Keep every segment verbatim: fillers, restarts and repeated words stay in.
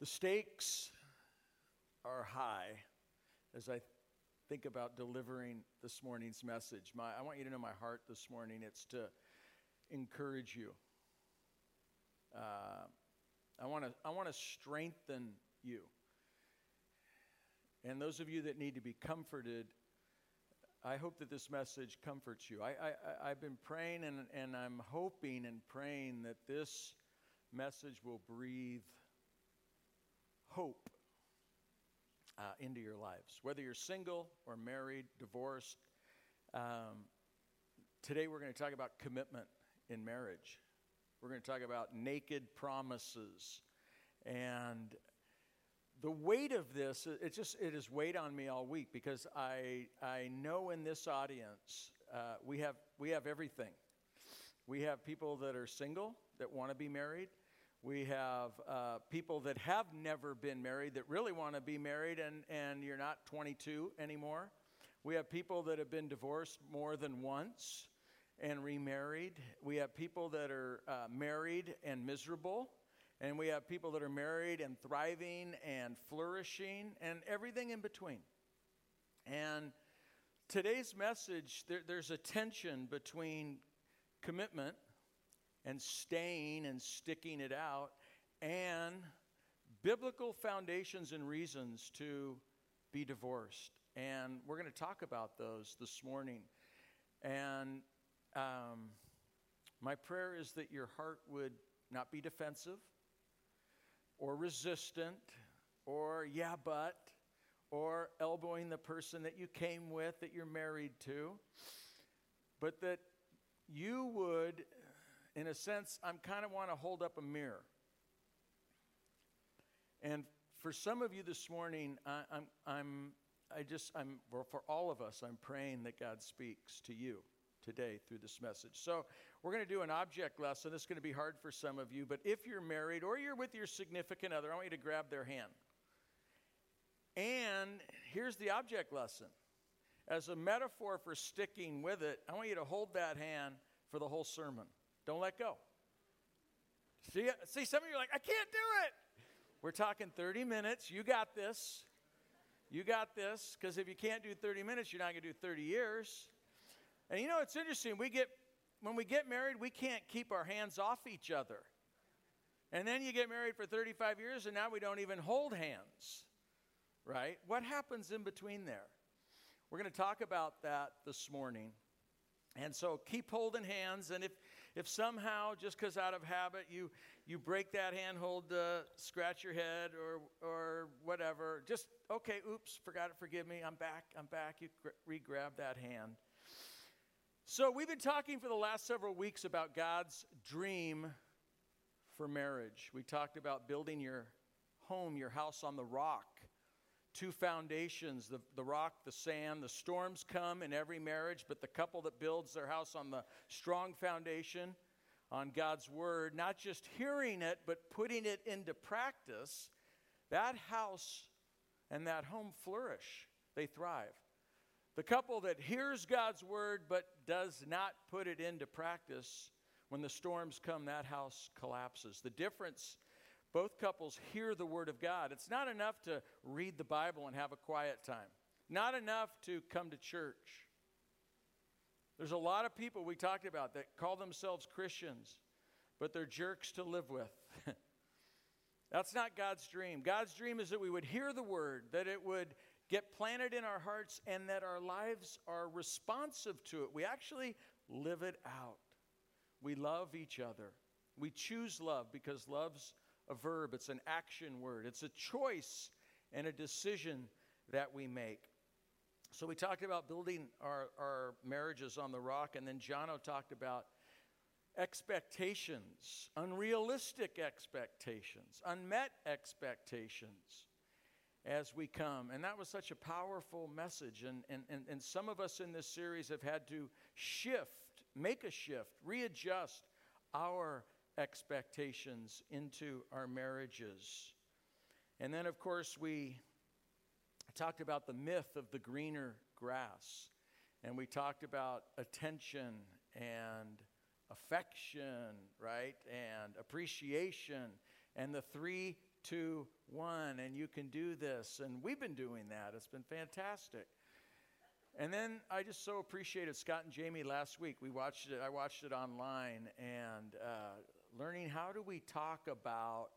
The stakes are high as I think about delivering this morning's message. My, I want you to know my heart this morning. It's to encourage you. Uh, I want to I want to strengthen you. And those of you that need to be comforted, I hope that this message comforts you. I, I, I've been praying and, and I'm hoping and praying that this message will breathe hope uh, into your lives, whether you're single or married, divorced. Um, today we're going to talk about commitment in marriage. We're going to talk about naked promises, and the weight of this, it just it has weighed on me all week because I I know in this audience uh, we have we have everything. We have people that are single that want to be married. We have uh, people that have never been married that really want to be married, and, and you're not twenty-two anymore. We have people that have been divorced more than once and remarried. We have people that are uh, married and miserable. And we have people that are married and thriving and flourishing and everything in between. And today's message, there, there's a tension between commitment and staying and sticking it out, and biblical foundations and reasons to be divorced. And we're going to talk about those this morning. And um, my prayer is that your heart would not be defensive or resistant or yeah, but, or elbowing the person that you came with, that you're married to, but that you would... In a sense, I'm kind of want to hold up a mirror. And for some of you this morning, I, I'm, I'm, I just, I'm, well, for all of us, I'm praying that God speaks to you today through this message. So we're going to do an object lesson. It's going to be hard for some of you, but if you're married or you're with your significant other, I want you to grab their hand. And here's the object lesson. As a metaphor for sticking with it, I want you to hold that hand for the whole sermon. Don't let go. See, see, some of you are like, I can't do it. We're talking thirty minutes. You got this. You got this. Because if you can't do thirty minutes, you're not going to do thirty years. And you know, it's interesting. We get when we get married, we can't keep our hands off each other. And then you get married for thirty-five years, and now we don't even hold hands, right? What happens in between there? We're going to talk about that this morning. And so keep holding hands, and if If somehow, just because out of habit, you you break that handhold to scratch your head or or whatever, just, okay, oops, forgot it, forgive me, I'm back, I'm back, you gr- re-grab that hand. So we've been talking for the last several weeks about God's dream for marriage. We talked about building your home, your house on the rock, two foundations, the, the rock, the sand. The storms come in every marriage, but the couple that builds their house on the strong foundation, on God's word, not just hearing it, but putting it into practice, that house and that home flourish. They thrive. The couple that hears God's word, but does not put it into practice, when the storms come, that house collapses. The difference: both couples hear the word of God. It's not enough to read the Bible and have a quiet time. Not enough to come to church. There's a lot of people we talked about that call themselves Christians, but they're jerks to live with. That's not God's dream. God's dream is that we would hear the word, that it would get planted in our hearts, and that our lives are responsive to it. We actually live it out. We love each other. We choose love because love's a verb, it's an action word. It's a choice and a decision that we make. So we talked about building our, our marriages on the rock, and then Jono talked about expectations, unrealistic expectations, unmet expectations as we come. And that was such a powerful message. And, and, and, and some of us in this series have had to shift, make a shift, readjust our expectations into our marriages. And then, of course, we talked about the myth of the greener grass. And we talked about attention and affection, right? And appreciation and the three, two, one. And you can do this. And we've been doing that. It's been fantastic. And then I just so appreciated Scott and Jamie last week. We watched it. I watched it online, and uh, learning how do we talk about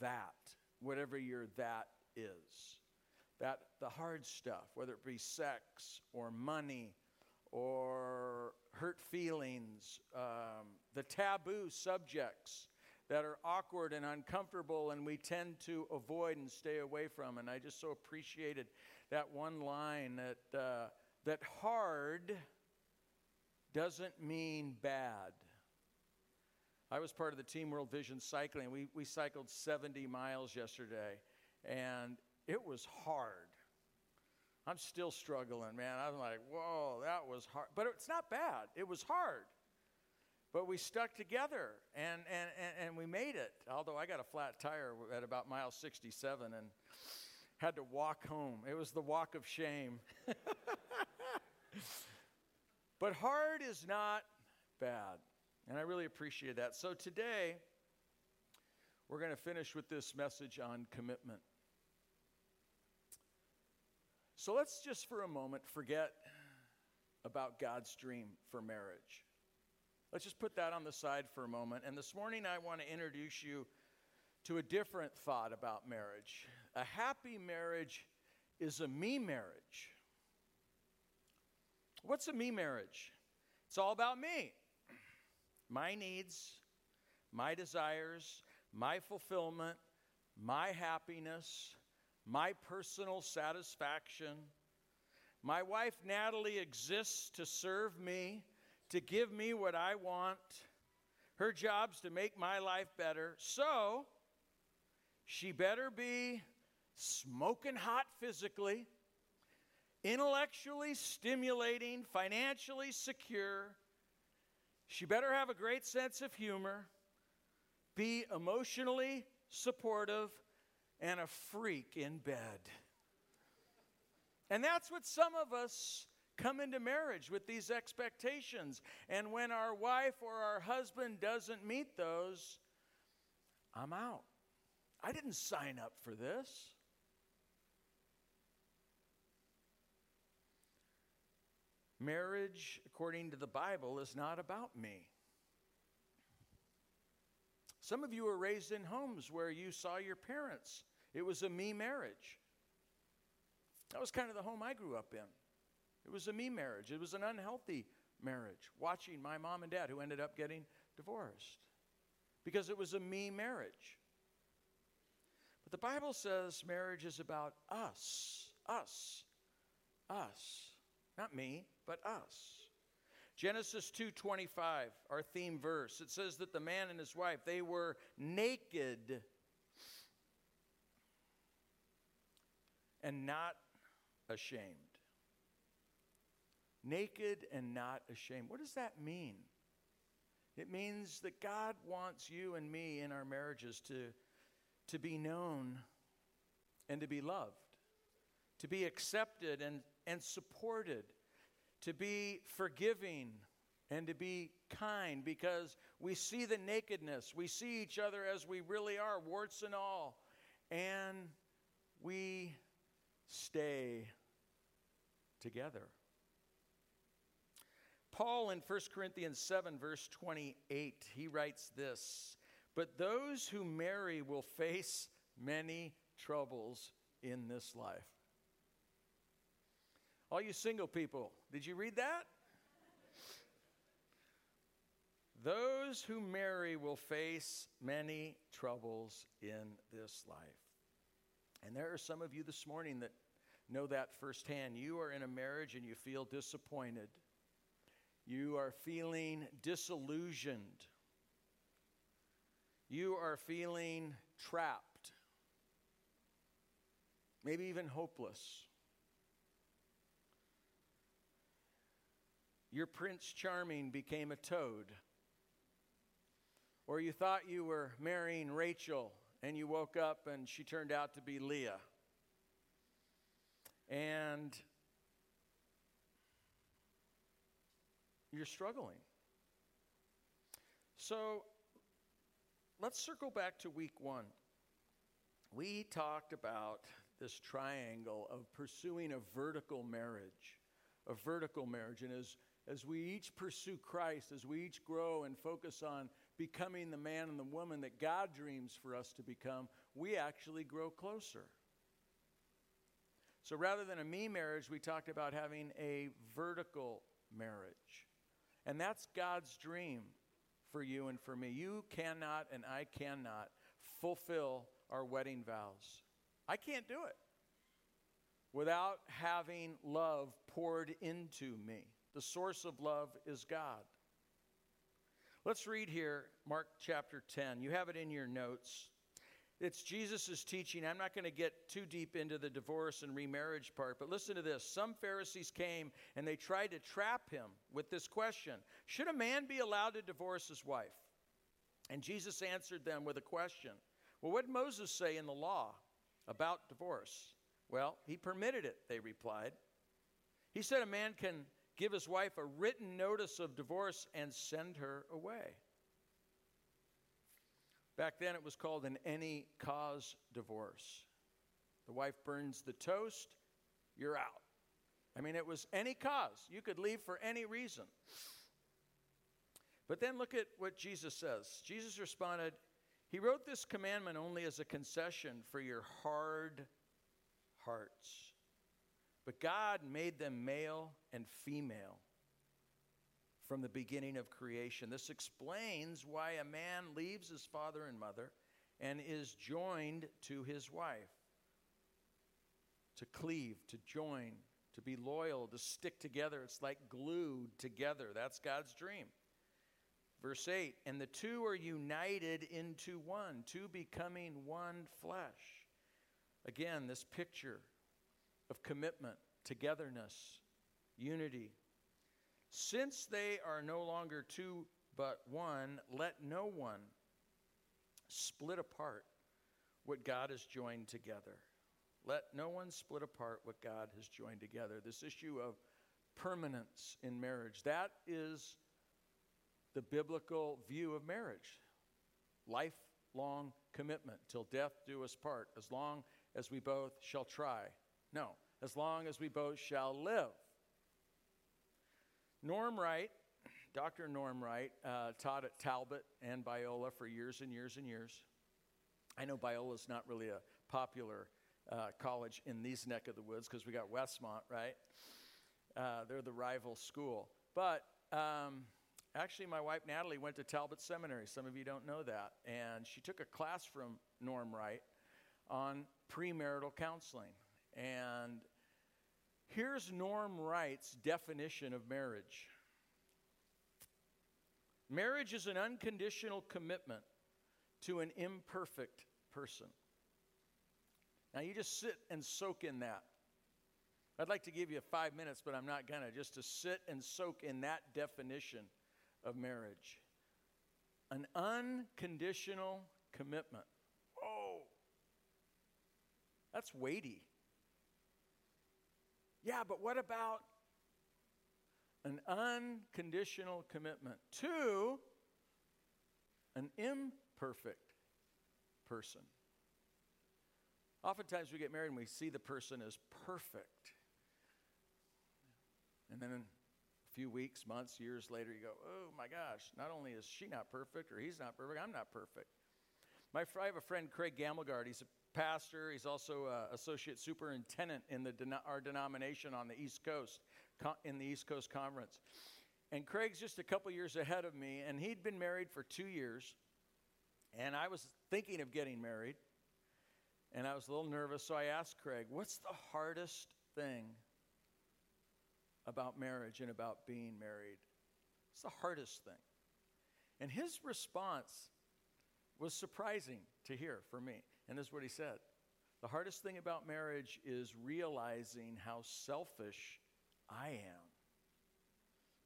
that, whatever your that is, that the hard stuff, whether it be sex or money or hurt feelings, um, the taboo subjects that are awkward and uncomfortable and we tend to avoid and stay away from. And I just so appreciated that one line that uh, that hard doesn't mean bad. I was part of the Team World Vision cycling. We, we cycled seventy miles yesterday, and it was hard. I'm still struggling, man. I'm like, whoa, that was hard. But it's not bad. It was hard. But we stuck together, and, and, and, and we made it. Although I got a flat tire at about mile sixty-seven and had to walk home. It was the walk of shame. But hard is not bad, and I really appreciate that. So today, we're going to finish with this message on commitment. So let's just for a moment forget about God's dream for marriage. Let's just put that on the side for a moment. And this morning I want to introduce you to a different thought about marriage. A happy marriage is a me marriage. What's a me marriage? It's all about me. My needs, my desires, my fulfillment, my happiness, my personal satisfaction. My wife Natalie exists to serve me, to give me what I want. Her job's to make my life better. So she better be smoking hot physically, intellectually stimulating, financially secure. She better have a great sense of humor, be emotionally supportive, and a freak in bed. And that's what some of us come into marriage with, these expectations. And when our wife or our husband doesn't meet those, I'm out. I didn't sign up for this. Marriage, according to the Bible, is not about me. Some of you were raised in homes where you saw your parents. It was a me marriage. That was kind of the home I grew up in. It was a me marriage. It was an unhealthy marriage, watching my mom and dad, who ended up getting divorced, because it was a me marriage. But the Bible says marriage is about us, us, us. Not me, but us. Genesis two twenty-five, our theme verse, it says that the man and his wife, they were naked and not ashamed. Naked and not ashamed. What does that mean? It means that God wants you and me in our marriages to, to be known and to be loved, to be accepted and, and supported, to be forgiving and to be kind, because we see the nakedness. We see each other as we really are, warts and all, and we stay together. Paul in First Corinthians seven, verse twenty-eight, he writes this: "But those who marry will face many troubles in this life." All you single people, did you read that? Those who marry will face many troubles in this life. And there are some of you this morning that know that firsthand. You are in a marriage and you feel disappointed. You are feeling disillusioned. You are feeling trapped. Maybe even hopeless. Your Prince Charming became a toad. Or you thought you were marrying Rachel and you woke up and she turned out to be Leah. And you're struggling. So let's circle back to week one. We talked about this triangle of pursuing a vertical marriage, a vertical marriage. And as, as we each pursue Christ, as we each grow and focus on becoming the man and the woman that God dreams for us to become, we actually grow closer. So rather than a me marriage, we talked about having a vertical marriage. And that's God's dream for you and for me. You cannot and I cannot fulfill our wedding vows. I can't do it without having love poured into me. The source of love is God. Let's read here, Mark chapter ten. You have it in your notes. It's Jesus' teaching. I'm not going to get too deep into the divorce and remarriage part, but listen to this. Some Pharisees came and they tried to trap him with this question. Should a man be allowed to divorce his wife? And Jesus answered them with a question. Well, what did Moses say in the law about divorce? Well, he permitted it, they replied. He said a man can give his wife a written notice of divorce and send her away. Back then it was called an any-cause divorce. The wife burns the toast, you're out. I mean, it was any cause. You could leave for any reason. But then look at what Jesus says. Jesus responded, he wrote this commandment only as a concession for your hard hearts. But God made them male and female from the beginning of creation. This explains why a man leaves his father and mother and is joined to his wife. To cleave, to join, to be loyal, to stick together. It's like glued together. That's God's dream. Verse eight, and the two are united into one, two becoming one flesh. Again, this picture of commitment, togetherness, unity. Since they are no longer two but one, let no one split apart what God has joined together. Let no one split apart what God has joined together. This issue of permanence in marriage, that is the biblical view of marriage. Lifelong commitment, till death do us part, as long as we both shall try. No, as long as we both shall live. Norm Wright, Doctor Norm Wright, uh, taught at Talbot and Biola for years and years and years. I know Biola's not really a popular uh, college in these neck of the woods because we got Westmont, right? Uh, they're the rival school. But um, actually, my wife Natalie went to Talbot Seminary. Some of you don't know that. And she took a class from Norm Wright on premarital counseling. And here's Norm Wright's definition of marriage. Marriage is an unconditional commitment to an imperfect person. Now, you just sit and soak in that. I'd like to give you five minutes, but I'm not going to, just to sit and soak in that definition of marriage. An unconditional commitment. Oh, that's weighty. Yeah, but what about an unconditional commitment to an imperfect person? Oftentimes we get married and we see the person as perfect. And then a few weeks, months, years later, you go, oh my gosh, not only is she not perfect or he's not perfect, I'm not perfect. My, I have a friend, Craig Gamblegard. He's a pastor. He's also uh, associate superintendent in the den- our denomination on the East Coast, co- in the East Coast Conference. And Craig's just a couple years ahead of me, and he'd been married for two years, and I was thinking of getting married, and I was a little nervous, so I asked Craig, what's the hardest thing about marriage and about being married? It's the hardest thing. And his response was surprising to hear for me. And this is what he said. The hardest thing about marriage is realizing how selfish I am.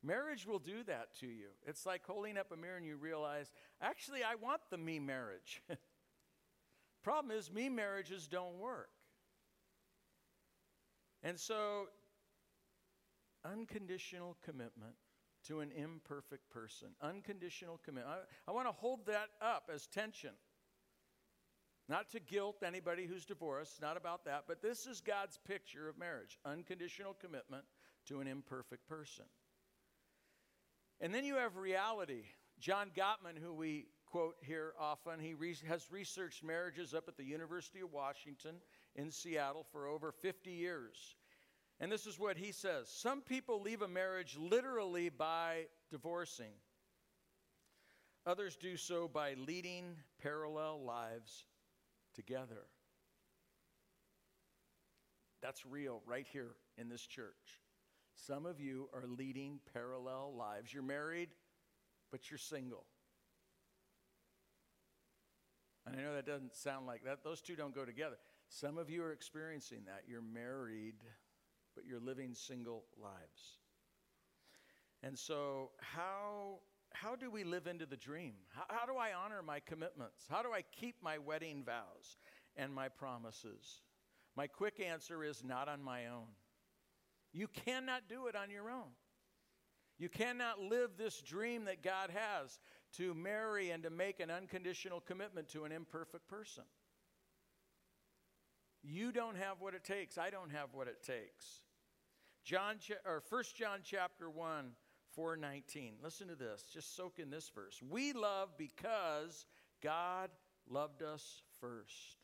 Marriage will do that to you. It's like holding up a mirror and you realize, actually, I want the me marriage. Problem is, me marriages don't work. And so, unconditional commitment to an imperfect person. Unconditional commitment. I, I want to hold that up as tension. Not to guilt anybody who's divorced, not about that, but this is God's picture of marriage. Unconditional commitment to an imperfect person. And then you have reality. John Gottman, who we quote here often, he re- has researched marriages up at the University of Washington in Seattle for over fifty years. And this is what he says. Some people leave a marriage literally by divorcing. Others do so by leading parallel lives together. That's real right here in this church. Some of you are leading parallel lives. You're married, but you're single. And I know that doesn't sound like that. Those two don't go together. Some of you are experiencing that. You're married, but you're living single lives. And so how, how do we live into the dream? How, how do I honor my commitments? How do I keep my wedding vows and my promises? My quick answer is not on my own. You cannot do it on your own. You cannot live this dream that God has to marry and to make an unconditional commitment to an imperfect person. You don't have what it takes. I don't have what it takes. John, or First John chapter one, four nineteen. Listen to this. Just soak in this verse. We love because God loved us first.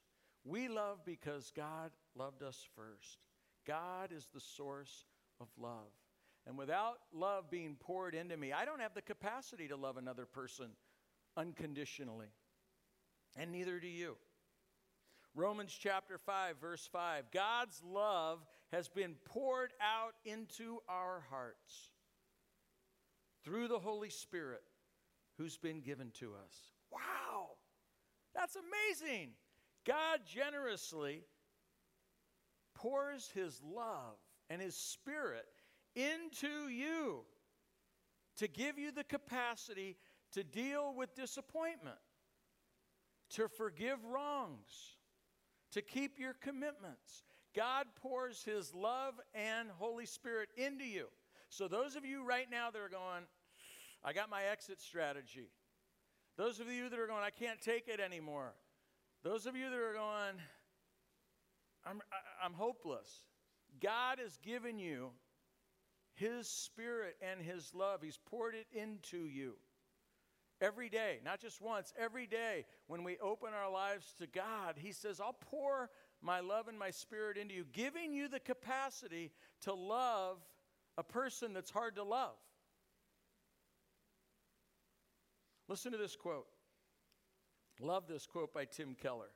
We love because God loved us first. God is the source of love. And without love being poured into me, I don't have the capacity to love another person unconditionally. And neither do you. Romans chapter five, verse five. God's love has been poured out into our hearts through the Holy Spirit who's been given to us. Wow! That's amazing! God generously pours his love and his spirit into you to give you the capacity to deal with disappointment, to forgive wrongs, to keep your commitments. God pours his love and Holy Spirit into you. So those of you right now that are going, I got my exit strategy. Those of you that are going, I can't take it anymore. Those of you that are going, I'm, I'm hopeless. God has given you his spirit and his love. He's poured it into you every day, not just once, every day. When we open our lives to God, he says, I'll pour my love and my spirit into you, giving you the capacity to love a person that's hard to love. Listen to this quote. Love this quote by Tim Keller.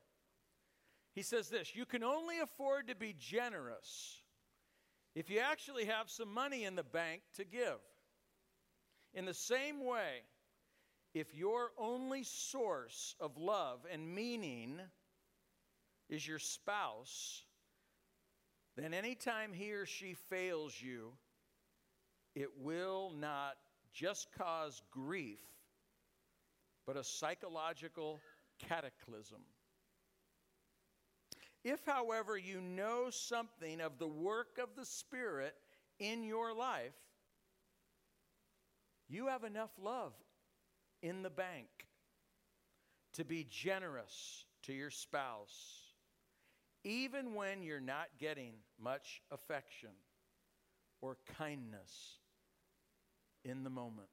He says this, you can only afford to be generous if you actually have some money in the bank to give. In the same way, if your only source of love and meaning is your spouse, then anytime he or she fails you, it will not just cause grief, but a psychological cataclysm. If, however, you know something of the work of the Spirit in your life, you have enough love in the bank to be generous to your spouse, even when you're not getting much affection or kindness in the moment.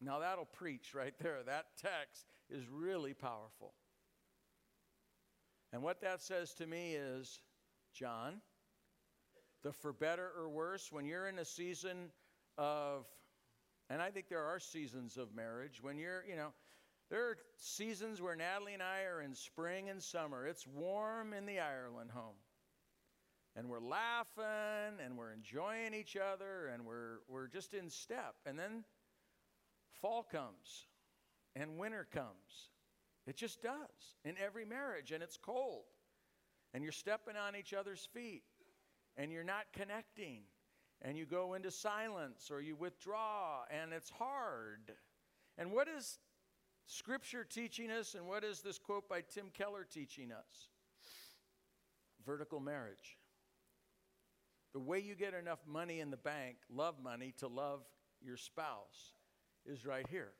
Now that'll preach right there. That text is really powerful. And what that says to me is, John, the for better or worse, when you're in a season of, and I think there are seasons of marriage, when you're, you know, there are seasons where Natalie and I are in spring and summer. It's warm in the Ireland home. and we're laughing and we're enjoying each other and we're we're just in step. And then fall comes and winter comes. It just does in every marriage, and it's cold. And you're stepping on each other's feet and you're not connecting. And you go into silence or you withdraw, and it's hard. And what is Scripture teaching us, and what is this quote by Tim Keller teaching us? Vertical marriage. The way you get enough money in the bank, love money, to love your spouse is right here.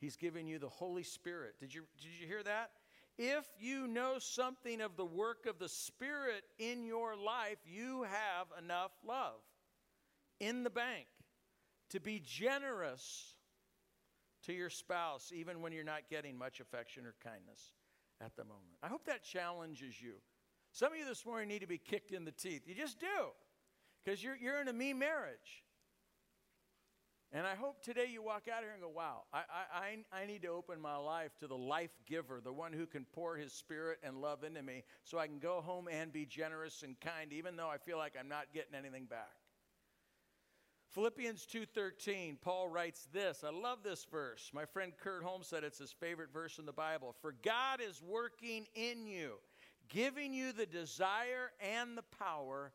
He's giving you the Holy Spirit. Did you, did you hear that? If you know something of the work of the Spirit in your life, you have enough love in the bank to be generous to your spouse, even when you're not getting much affection or kindness at the moment. I hope that challenges you. Some of you this morning need to be kicked in the teeth. You just do, because you're, you're in a me marriage. And I hope today you walk out here and go, wow, I, I, I need to open my life to the life giver, the one who can pour his Spirit and love into me so I can go home and be generous and kind, even though I feel like I'm not getting anything back. Philippians two thirteen, Paul writes this. I love this verse. My friend Kurt Holmes said it's his favorite verse in the Bible. For God is working in you, giving you the desire and the power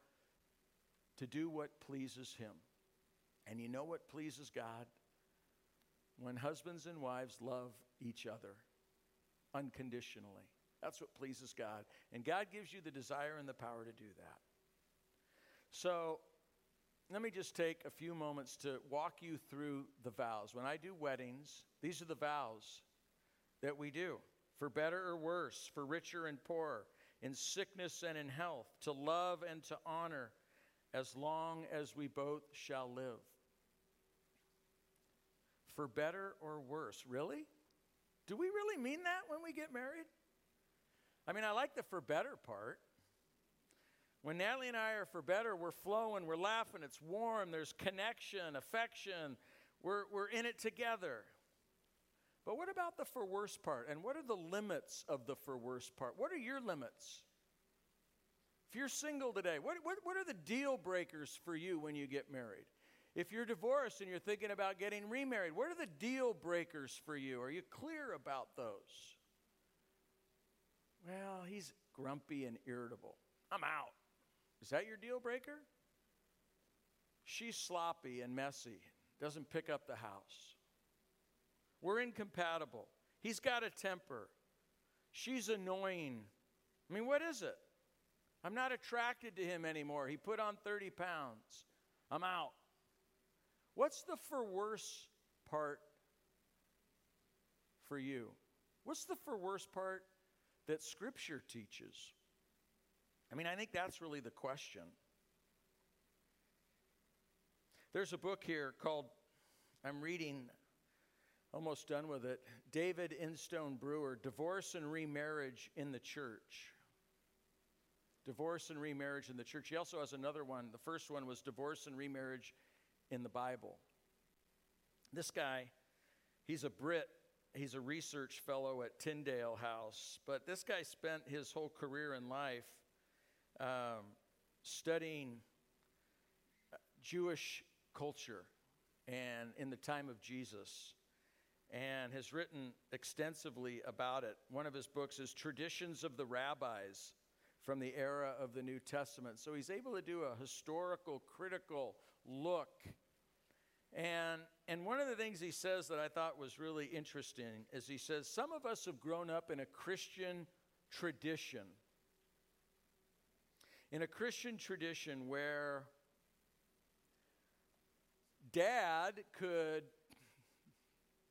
to do what pleases him. And you know what pleases God? When husbands and wives love each other unconditionally. That's what pleases God. And God gives you the desire and the power to do that. So let me just take a few moments to walk you through the vows. When I do weddings, these are the vows that we do. For better or worse, for richer and poorer, in sickness and in health, to love and to honor, as long as we both shall live. For better or worse. Really? Do we really mean that when we get married? I mean, I like the for better part. When Natalie and I are for better, we're flowing, we're laughing, it's warm, there's connection, affection, we're, we're in it together. But what about the for worse part? And what are the limits of the for worse part? What are your limits? If you're single today, what, what, what are the deal breakers for you when you get married? If you're divorced and you're thinking about getting remarried, what are the deal breakers for you? Are you clear about those? Well, he's grumpy and irritable. I'm out. Is that your deal breaker? She's sloppy and messy, doesn't pick up the house. We're incompatible. He's got a temper. She's annoying. I mean, what is it? I'm not attracted to him anymore. He put on thirty pounds. I'm out. What's the for worse part for you? What's the for worse part that Scripture teaches? I mean, I think that's really the question. There's a book here called, I'm reading, almost done with it, David Instone Brewer, Divorce and Remarriage in the Church. Divorce and Remarriage in the Church. He also has another one. The first one was Divorce and Remarriage in the Bible. This guy, he's a Brit. He's a research fellow at Tyndale House. But this guy spent his whole career and life Um, studying Jewish culture and in the time of Jesus, and has written extensively about it. One of his books is Traditions of the Rabbis from the Era of the New Testament. So he's able to do a historical, critical look. And, and one of the things he says that I thought was really interesting is he says, some of us have grown up in a Christian tradition. In a Christian tradition where dad could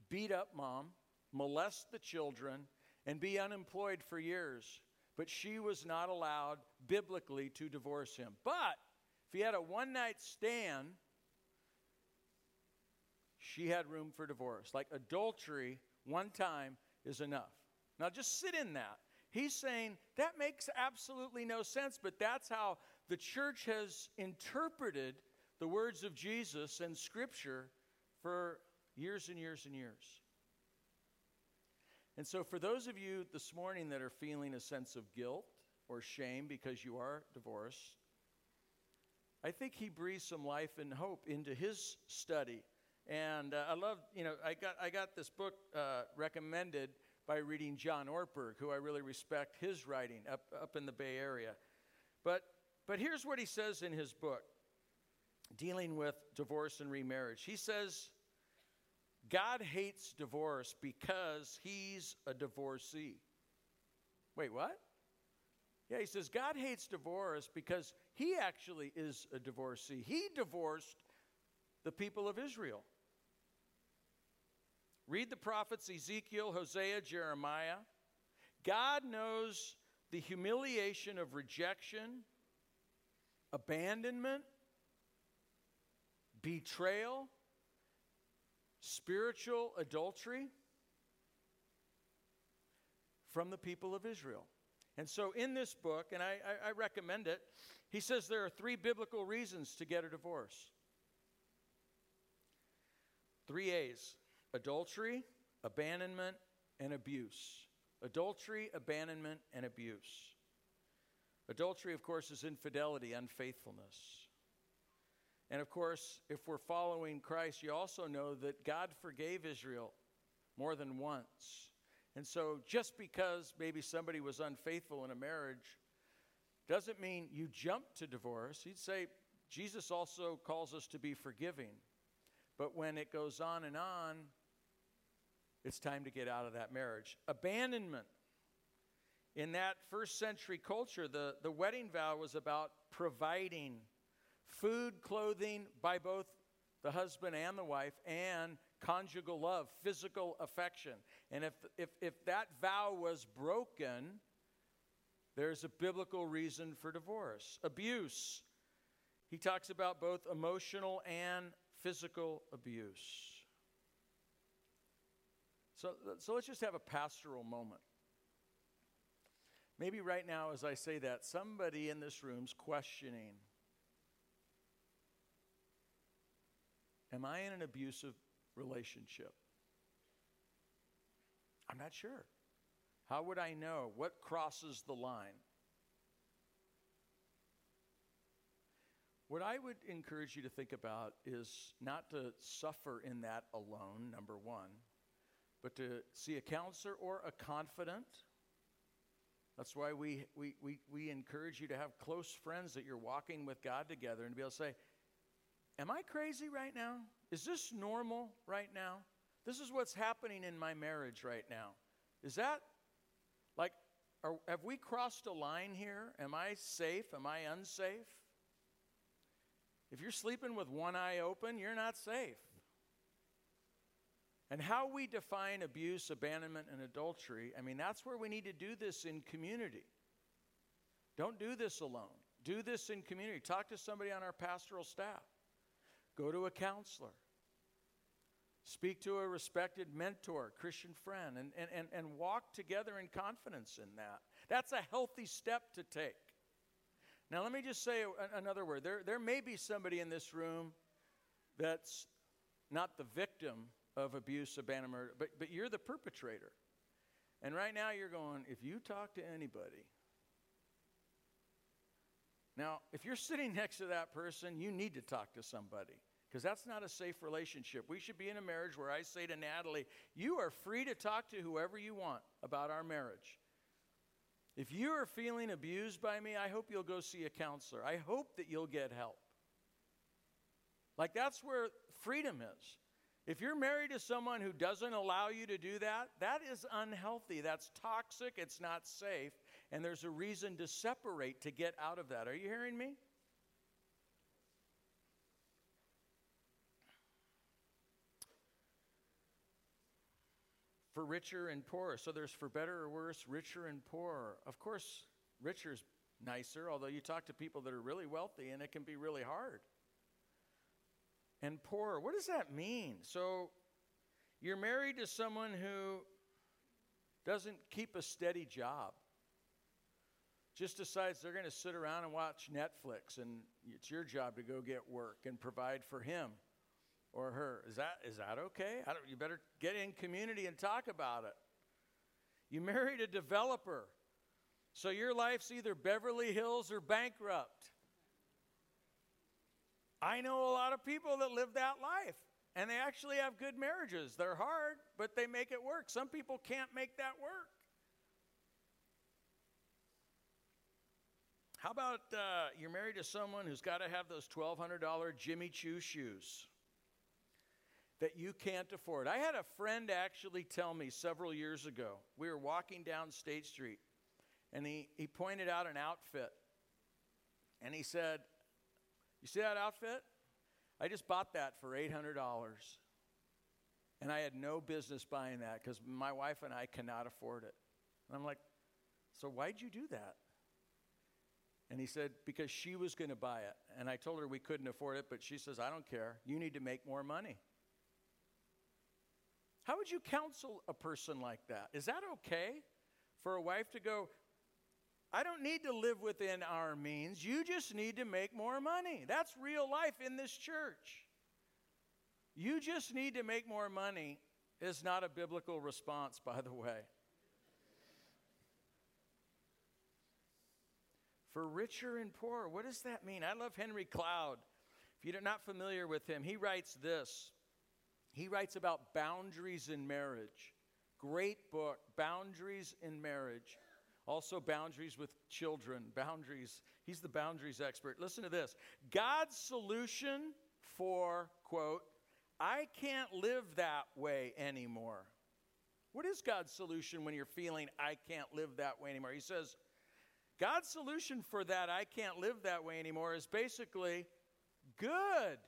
beat up mom, molest the children, and be unemployed for years, but she was not allowed biblically to divorce him. But if he had a one-night stand, she had room for divorce. Like adultery, one time is enough. Now just sit in that. He's saying that makes absolutely no sense, but that's how the church has interpreted the words of Jesus and Scripture for years and years and years. And so for those of you this morning that are feeling a sense of guilt or shame because you are divorced, I think he breathed some life and hope into his study. And uh, I love, you know, I got I got this book uh, recommended by reading John Ortberg, who I really respect his writing up, up in the Bay Area. But but here's what he says in his book, dealing with divorce and remarriage. He says, God hates divorce because he's a divorcee. Wait, what? Yeah, he says, God hates divorce because he actually is a divorcee. He divorced the people of Israel. Read the prophets Ezekiel, Hosea, Jeremiah. God knows the humiliation of rejection, abandonment, betrayal, spiritual adultery from the people of Israel. And so in this book, and I, I, I recommend it, he says there are three biblical reasons to get a divorce. Three A's: adultery, abandonment, and abuse. Adultery, abandonment, and abuse. Adultery, of course, is infidelity, unfaithfulness. And of course, if we're following Christ, you also know that God forgave Israel more than once. And so just because maybe somebody was unfaithful in a marriage doesn't mean you jump to divorce. He'd say Jesus also calls us to be forgiving. But when it goes on and on, it's time to get out of that marriage. Abandonment. In that first century culture, the, the wedding vow was about providing food, clothing by both the husband and the wife, and conjugal love, physical affection. And if, if, if that vow was broken, there's a biblical reason for divorce. Abuse. He talks about both emotional and physical abuse. So, so let's just have a pastoral moment. Maybe right now as I say that, somebody in this room's questioning, am I in an abusive relationship? I'm not sure. How would I know? What crosses the line? What I would encourage you to think about is not to suffer in that alone, number one, but to see a counselor or a confidant. That's why we we we, we encourage you to have close friends that you're walking with God together, and to be able to say, am I crazy right now? Is this normal right now? This is what's happening in my marriage right now. Is that, like, are, have we crossed a line here? Am I safe? Am I unsafe? If you're sleeping with one eye open, you're not safe. And how we define abuse, abandonment, and adultery, I mean, that's where we need to do this in community. Don't do this alone. Do this in community. Talk to somebody on our pastoral staff. Go to a counselor. Speak to a respected mentor, Christian friend, and, and, and, and walk together in confidence in that. That's a healthy step to take. Now, let me just say another word. There, there may be somebody in this room that's not the victim of abuse, abandonment, but, but you're the perpetrator. And right now you're going, if you talk to anybody. Now, if you're sitting next to that person, you need to talk to somebody, because that's not a safe relationship. We should be in a marriage where I say to Natalie, you are free to talk to whoever you want about our marriage. If you are feeling abused by me, I hope you'll go see a counselor. I hope that you'll get help. Like, that's where freedom is. If you're married to someone who doesn't allow you to do that, that is unhealthy. That's toxic. It's not safe. And there's a reason to separate, to get out of that. Are you hearing me? For richer and poorer. So there's for better or worse, richer and poorer. Of course, richer is nicer, although you talk to people that are really wealthy and it can be really hard. And poorer, what does that mean? So you're married to someone who doesn't keep a steady job, just decides they're going to sit around and watch Netflix, and it's your job to go get work and provide for him or her. Is that is that okay? I don't, you better get in community and talk about it. You married a developer, so your life's either Beverly Hills or bankrupt. I know a lot of people that live that life, and they actually have good marriages. They're hard, but they make it work. Some people can't make that work. How about uh, you're married to someone who's got to have those twelve hundred dollars Jimmy Choo shoes that you can't afford? I had a friend actually tell me several years ago, we were walking down State Street, and he, he pointed out an outfit. And he said, "You see that outfit? I just bought that for eight hundred dollars. And I had no business buying that because my wife and I cannot afford it." And I'm like, "So why'd you do that?" And he said, "Because she was going to buy it. And I told her we couldn't afford it, but she says, 'I don't care. You need to make more money.'" How would you counsel a person like that? Is that okay for a wife to go, "I don't need to live within our means. You just need to make more money"? That's real life in this church. "You just need to make more money" is not a biblical response, by the way. For richer and poorer, what does that mean? I love Henry Cloud. If you're not familiar with him, he writes this. He writes about boundaries in marriage. Great book, Boundaries in Marriage. Also boundaries with children, boundaries. He's the boundaries expert. Listen to this. God's solution for, quote, "I can't live that way anymore." What is God's solution when you're feeling, "I can't live that way anymore"? He says, God's solution for that, "I can't live that way anymore," is basically good.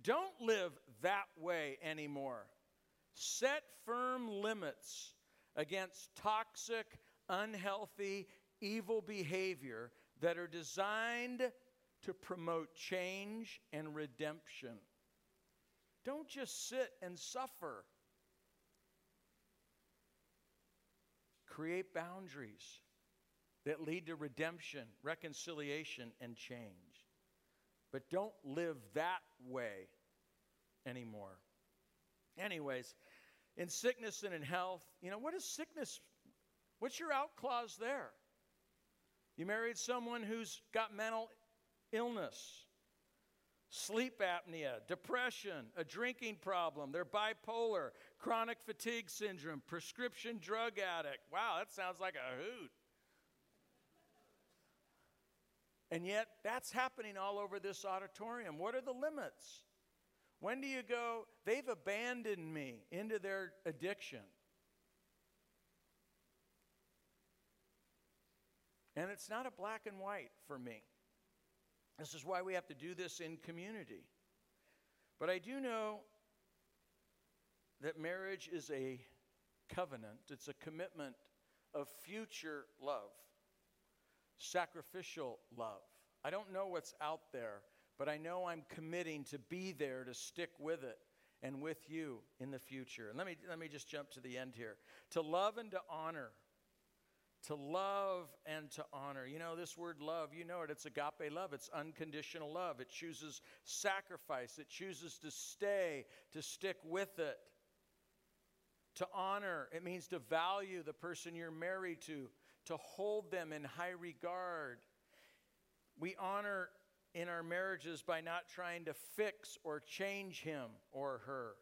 Don't live that way anymore. Set firm limits against toxic, unhealthy, evil behavior that are designed to promote change and redemption. Don't just sit and suffer. Create boundaries that lead to redemption, reconciliation, and change. But don't live that way anymore. Anyways, in sickness and in health, you know, what is sickness? What's your out clause there? You married someone who's got mental illness, sleep apnea, depression, a drinking problem, they're bipolar, chronic fatigue syndrome, prescription drug addict. Wow, that sounds like a hoot. And yet, that's happening all over this auditorium. What are the limits? When do you go, "They've abandoned me," into their addiction? And it's not a black and white for me. This is why we have to do this in community. But I do know that marriage is a covenant. It's a commitment of future love. Sacrificial love. I don't know what's out there, but I know I'm committing to be there, to stick with it and with you in the future. And let me let me just jump to the end here. To love and to honor. To love and to honor. You know this word love, you know it. It's agape love. It's unconditional love. It chooses sacrifice. It chooses to stay, to stick with it. To honor, it means to value the person you're married to, to hold them in high regard. We honor in our marriages by not trying to fix or change him or her.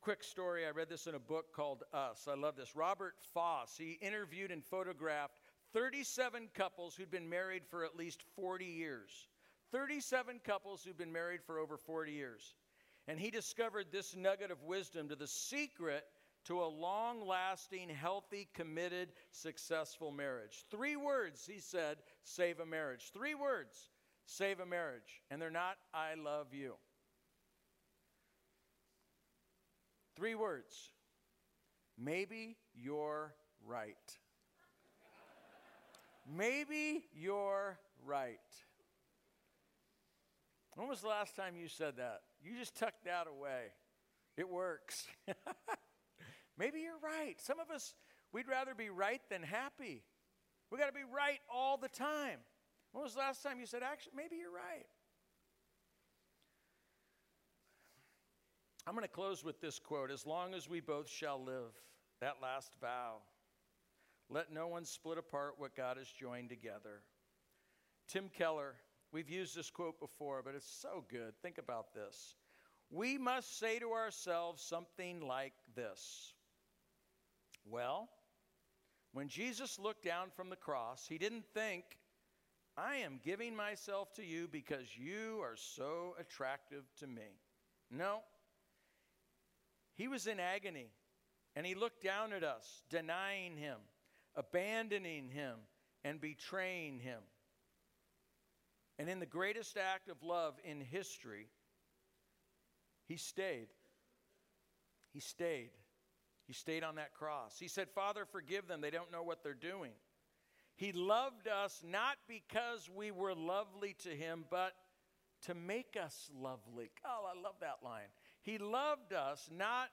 Quick story, I read this in a book called Us. I love this. Robert Foss, he interviewed and photographed thirty-seven couples who'd been married for at least forty years. thirty-seven couples who'd been married for over forty years. And he discovered this nugget of wisdom to the secret to a long-lasting, healthy, committed, successful marriage. Three words, he said, save a marriage. Three words, save a marriage. And they're not, "I love you." Three words, maybe you're right. Maybe you're right. When was the last time you said that? You just tucked that away. It works. Maybe you're right. Some of us, we'd rather be right than happy. We got to be right all the time. When was the last time you said, "Actually, maybe you're right"? I'm going to close with this quote. As long as we both shall live, that last vow. Let no one split apart what God has joined together. Tim Keller, We've used this quote before, but it's so good. Think about this. We must say to ourselves something like this. Well, when Jesus looked down from the cross, he didn't think, I am giving myself to you because you are so attractive to me. No. He was in agony, and he looked down at us, denying him, abandoning him, and betraying him. And in the greatest act of love in history, he stayed. He stayed. He stayed on that cross. He said, Father, forgive them. They don't know what they're doing. He loved us not because we were lovely to him, but to make us lovely. Oh, I love that line. He loved us not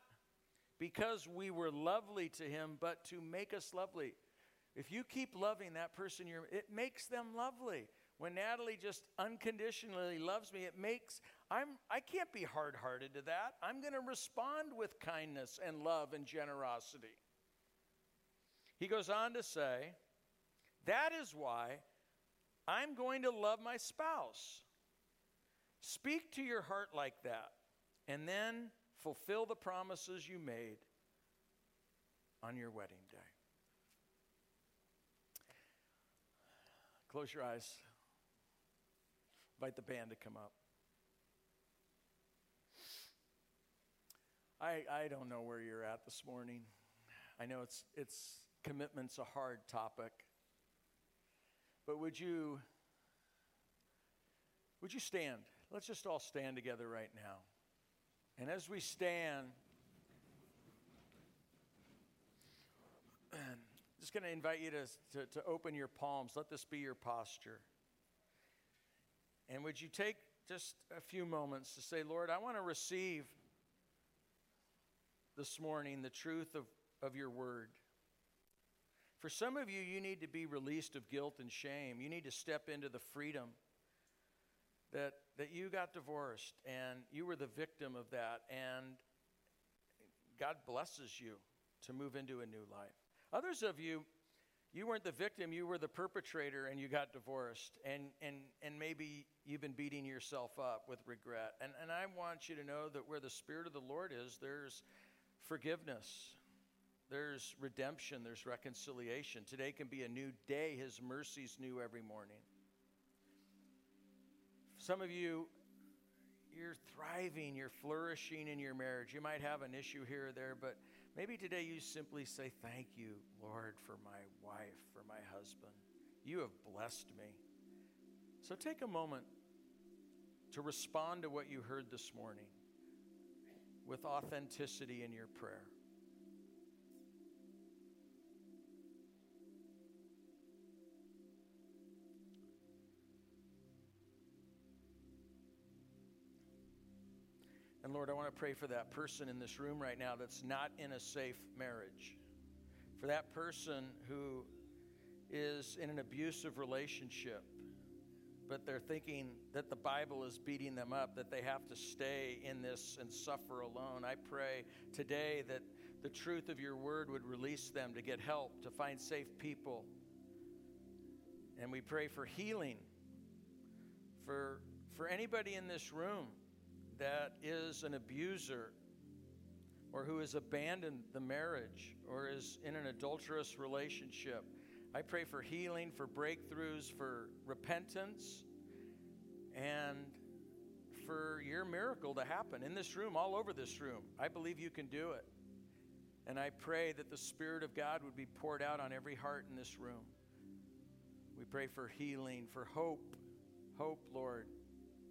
because we were lovely to him, but to make us lovely. If you keep loving that person, you're, it makes them lovely. When Natalie just unconditionally loves me, it makes, I'm, I can't be hard-hearted to that. I'm going to respond with kindness and love and generosity. He goes on to say, that is why I'm going to love my spouse. Speak to your heart like that, and then fulfill the promises you made on your wedding day. Close your eyes. Invite the band to come up. I I don't know where you're at this morning. I know it's it's commitment's a hard topic. But would you, would you stand? Let's just all stand together right now. And as we stand, I'm just going to invite you to, to, to open your palms. Let this be your posture. And would you take just a few moments to say, Lord, I want to receive this morning the truth of, of your word. For some of you, you need to be released of guilt and shame. You need to step into the freedom that that you got divorced and you were the victim of that. And God blesses you to move into a new life. Others of you, you weren't the victim. You were the perpetrator and you got divorced. And and, and maybe you've been beating yourself up with regret. And, and I want you to know that where the Spirit of the Lord is, there's forgiveness. There's redemption, there's reconciliation. Today can be a new day. His mercy's new every morning. Some of you, you're thriving, you're flourishing in your marriage. You might have an issue here or there, but maybe today you simply say, thank you, Lord, for my wife, for my husband. You have blessed me. So take a moment to respond to what you heard this morning with authenticity in your prayer. And Lord, I want to pray for that person in this room right now that's not in a safe marriage. For that person who is in an abusive relationship, but they're thinking that the Bible is beating them up, that they have to stay in this and suffer alone. I pray today that the truth of your word would release them to get help, to find safe people. And we pray for healing for, for anybody in this room that is an abuser or who has abandoned the marriage or is in an adulterous relationship. I pray for healing, for breakthroughs, for repentance, and for your miracle to happen in this room, all over this room. I believe you can do it. And I pray that the Spirit of God would be poured out on every heart in this room. We pray for healing, for hope. Hope, Lord.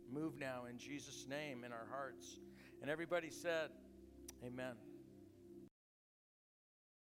Move now in Jesus' name in our hearts. And everybody said, amen.